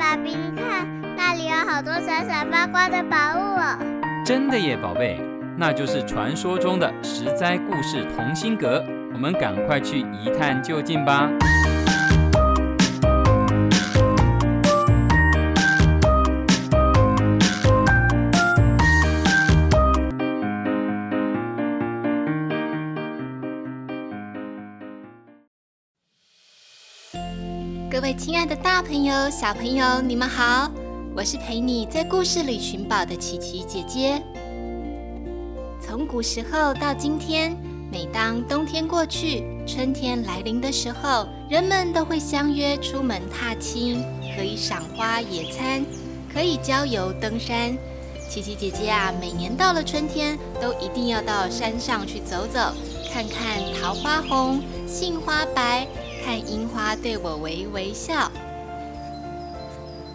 爸，比你看，那里有好多闪闪发光的宝物哦！真的耶，宝贝，那就是传说中的十灾故事同心阁。我们赶快去一探究竟吧！各位亲爱的大朋友、小朋友，你们好！我是陪你在故事里寻宝的琪琪姐姐。从古时候到今天，每当冬天过去、春天来临的时候，人们都会相约出门踏青，可以赏花野餐，可以郊游登山。琪琪姐姐啊，每年到了春天，都一定要到山上去走走，看看桃花红、杏花白，看樱花对我微微笑。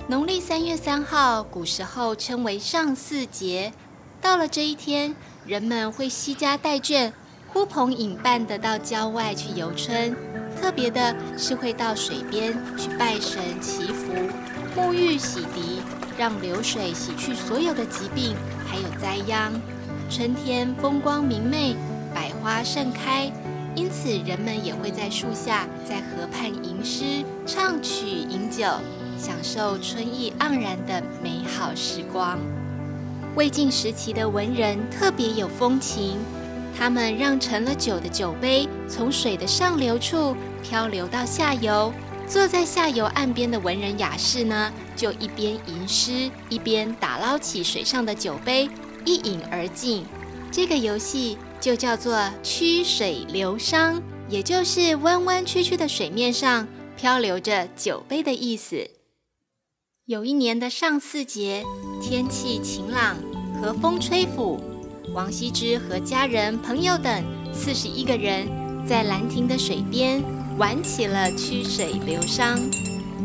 农历3月3号，古时候称为上巳节。到了这一天，人们会惜家带眷，呼朋引伴的到郊外去游春。特别的是会到水边去拜神祈福，沐浴洗涤，让流水洗去所有的疾病还有灾殃。春天风光明媚，百花盛开，因此人们也会在树下，在河畔吟诗、唱曲、饮酒，享受春意盎然的美好时光。魏晋时期的文人特别有风情，他们让盛了酒的酒杯从水的上流处漂流到下游，坐在下游岸边的文人雅士呢，就一边吟诗，一边打捞起水上的酒杯，一饮而尽。这个游戏就叫做曲水流觞，也就是弯弯曲曲的水面上漂流着酒杯的意思。有一年的上巳节，天气晴朗，和风吹拂，王羲之和家人、朋友等41个人在兰亭的水边玩起了曲水流觞，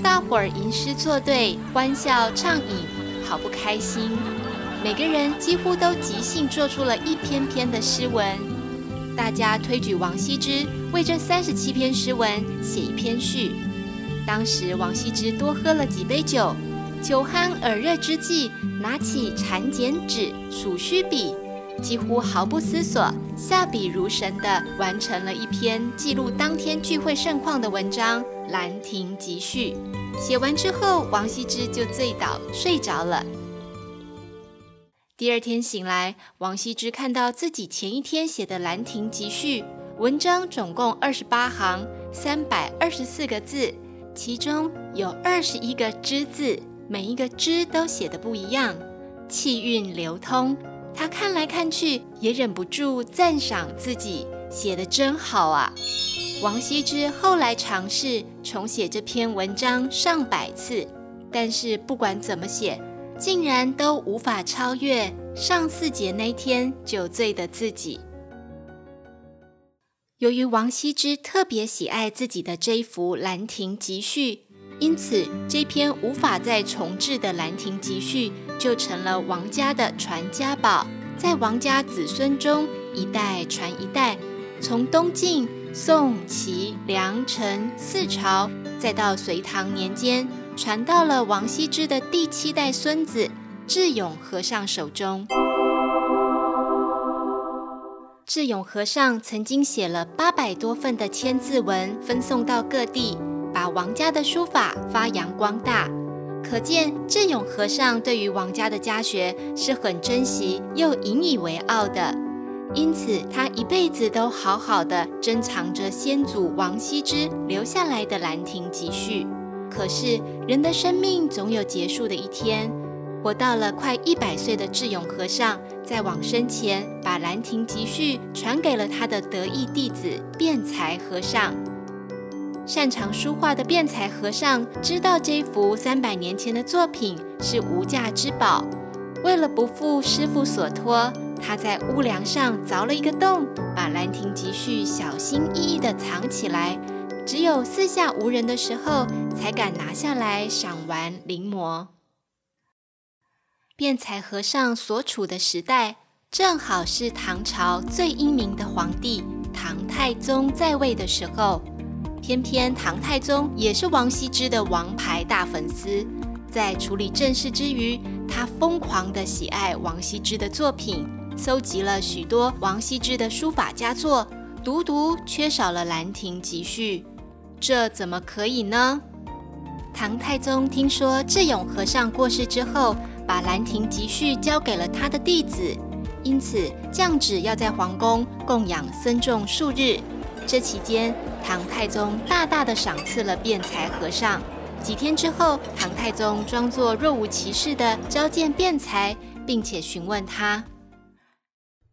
大伙儿吟诗作对，欢笑畅饮，好不开心。每个人几乎都即兴做出了一篇篇的诗文，大家推举王羲之为这37篇诗文写一篇序。当时王羲之多喝了几杯酒，酒酣耳热之际，拿起缠剪纸、鼠须笔，几乎毫不思索，下笔如神地完成了一篇记录当天聚会盛况的文章《兰亭集序》。写完之后，王羲之就醉倒睡着了。第二天醒来，王羲之看到自己前一天写的《兰亭集序》，文章总共28行，324个字，其中有21个之字，每一个之都写得不一样，气韵流通。他看来看去，也忍不住赞赏自己写得真好啊！王羲之后来尝试重写这篇文章上百次，但是不管怎么写，竟然都无法超越上巳节那天酒醉的自己。由于王羲之特别喜爱自己的这一幅《兰亭集序》，因此这篇无法再重制的《兰亭集序》就成了王家的传家宝，在王家子孙中一代传一代，从东晋、宋、齐、梁、陈四朝，再到隋唐年间，传到了王羲之的第7代孙子智勇和尚手中。智勇和尚曾经写了800多份的千字文，分送到各地，把王家的书法发扬光大。可见智勇和尚对于王家的家学是很珍惜又引以为傲的，因此他一辈子都好好的珍藏着先祖王羲之留下来的《兰亭集序》。可是人的生命总有结束的一天，活到了快100岁的智勇和尚，在往生前把《兰亭集序》传给了他的得意弟子辩才和尚。擅长书画的辩才和尚知道这幅300年前的作品是无价之宝，为了不负师父所托，他在屋梁上凿了一个洞，把《兰亭集序》小心翼翼地藏起来，只有四下无人的时候才敢拿下来赏玩临摹。辩才和尚所处的时代正好是唐朝最英明的皇帝唐太宗在位的时候，偏偏唐太宗也是王羲之的王牌大粉丝，在处理政事之余，他疯狂地喜爱王羲之的作品，搜集了许多王羲之的书法佳作，独独缺少了《兰亭集序》，这怎么可以呢？唐太宗听说智勇和尚过世之后，把《兰亭集序》交给了他的弟子，因此降旨要在皇宫供养僧众数日。这期间，唐太宗大大的赏赐了辩才和尚。几天之后，唐太宗装作若无其事的召见辩才，并且询问他：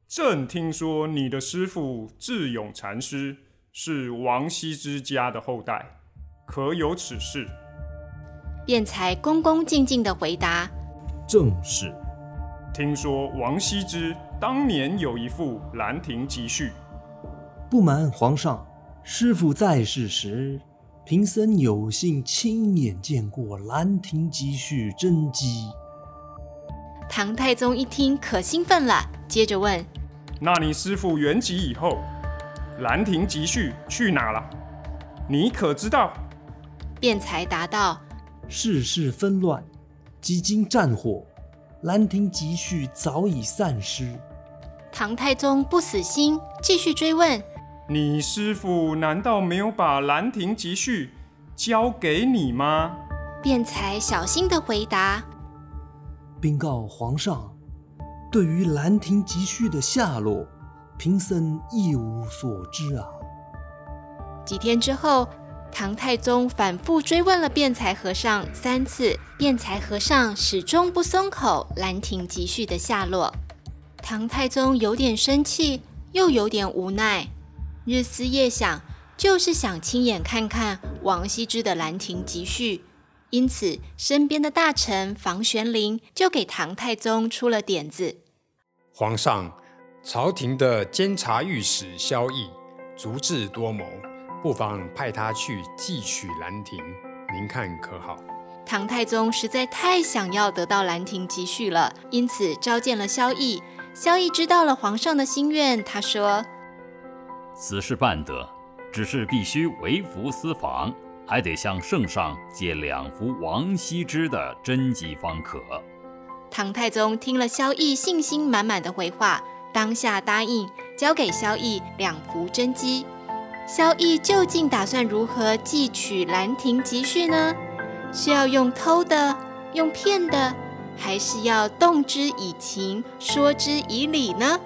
朕听说你的师父智勇禅师是王羲之家的后代，可有此事？辩才恭恭敬敬的回答：正是。听说王羲之当年有一副《兰亭集序》。不瞒皇上，师父在世时，贫僧有幸亲眼见过《兰亭集序》真迹。唐太宗一听可兴奋了，接着问：那你师父圆寂以后，《兰亭集序》去哪了？你可知道？辩才答道：世事纷乱，几经战火，兰亭集序早已散失。唐太宗不死心，继续追问：你师父难道没有把兰亭集序交给你吗？辩才小心地回答：禀告皇上，对于兰亭集序的下落，贫僧一无所知啊。几天之后，唐太宗反复追问了辩才和尚3次，辩才和尚始终不松口《兰亭集序》的下落。唐太宗有点生气，又有点无奈，日思夜想，就是想亲眼看看王羲之的《兰亭集序》。因此，身边的大臣房玄龄就给唐太宗出了点子：皇上，朝廷的监察御史萧绎足智多谋，不妨派他去汲取兰亭，您看可好？唐太宗实在太想要得到《兰亭集序》了，因此召见了萧绎。萧绎知道了皇上的心愿，他说：此事办得，只是必须微服私访，还得向圣上借2幅王羲之的真迹方可。唐太宗听了萧绎信心满满的回话，当下答应交给萧绎2幅真迹。萧绎究竟打算如何汲取《兰亭集序》呢？是要用偷的，用骗的，还是要动之以情，说之以理呢？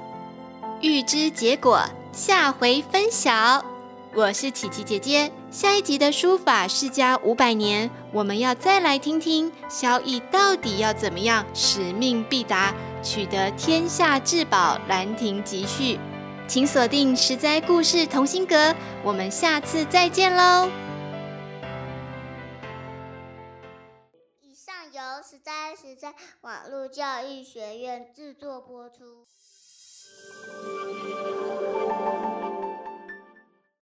预知结果，下回分晓。我是琪琪姐姐，下一集的书法世家500年，我们要再来听听萧绎到底要怎么样使命必达，取得天下至宝《兰亭集序》。请锁定十载故事同心阁，我们下次再见喽！以上由十载网络教育学院制作播出。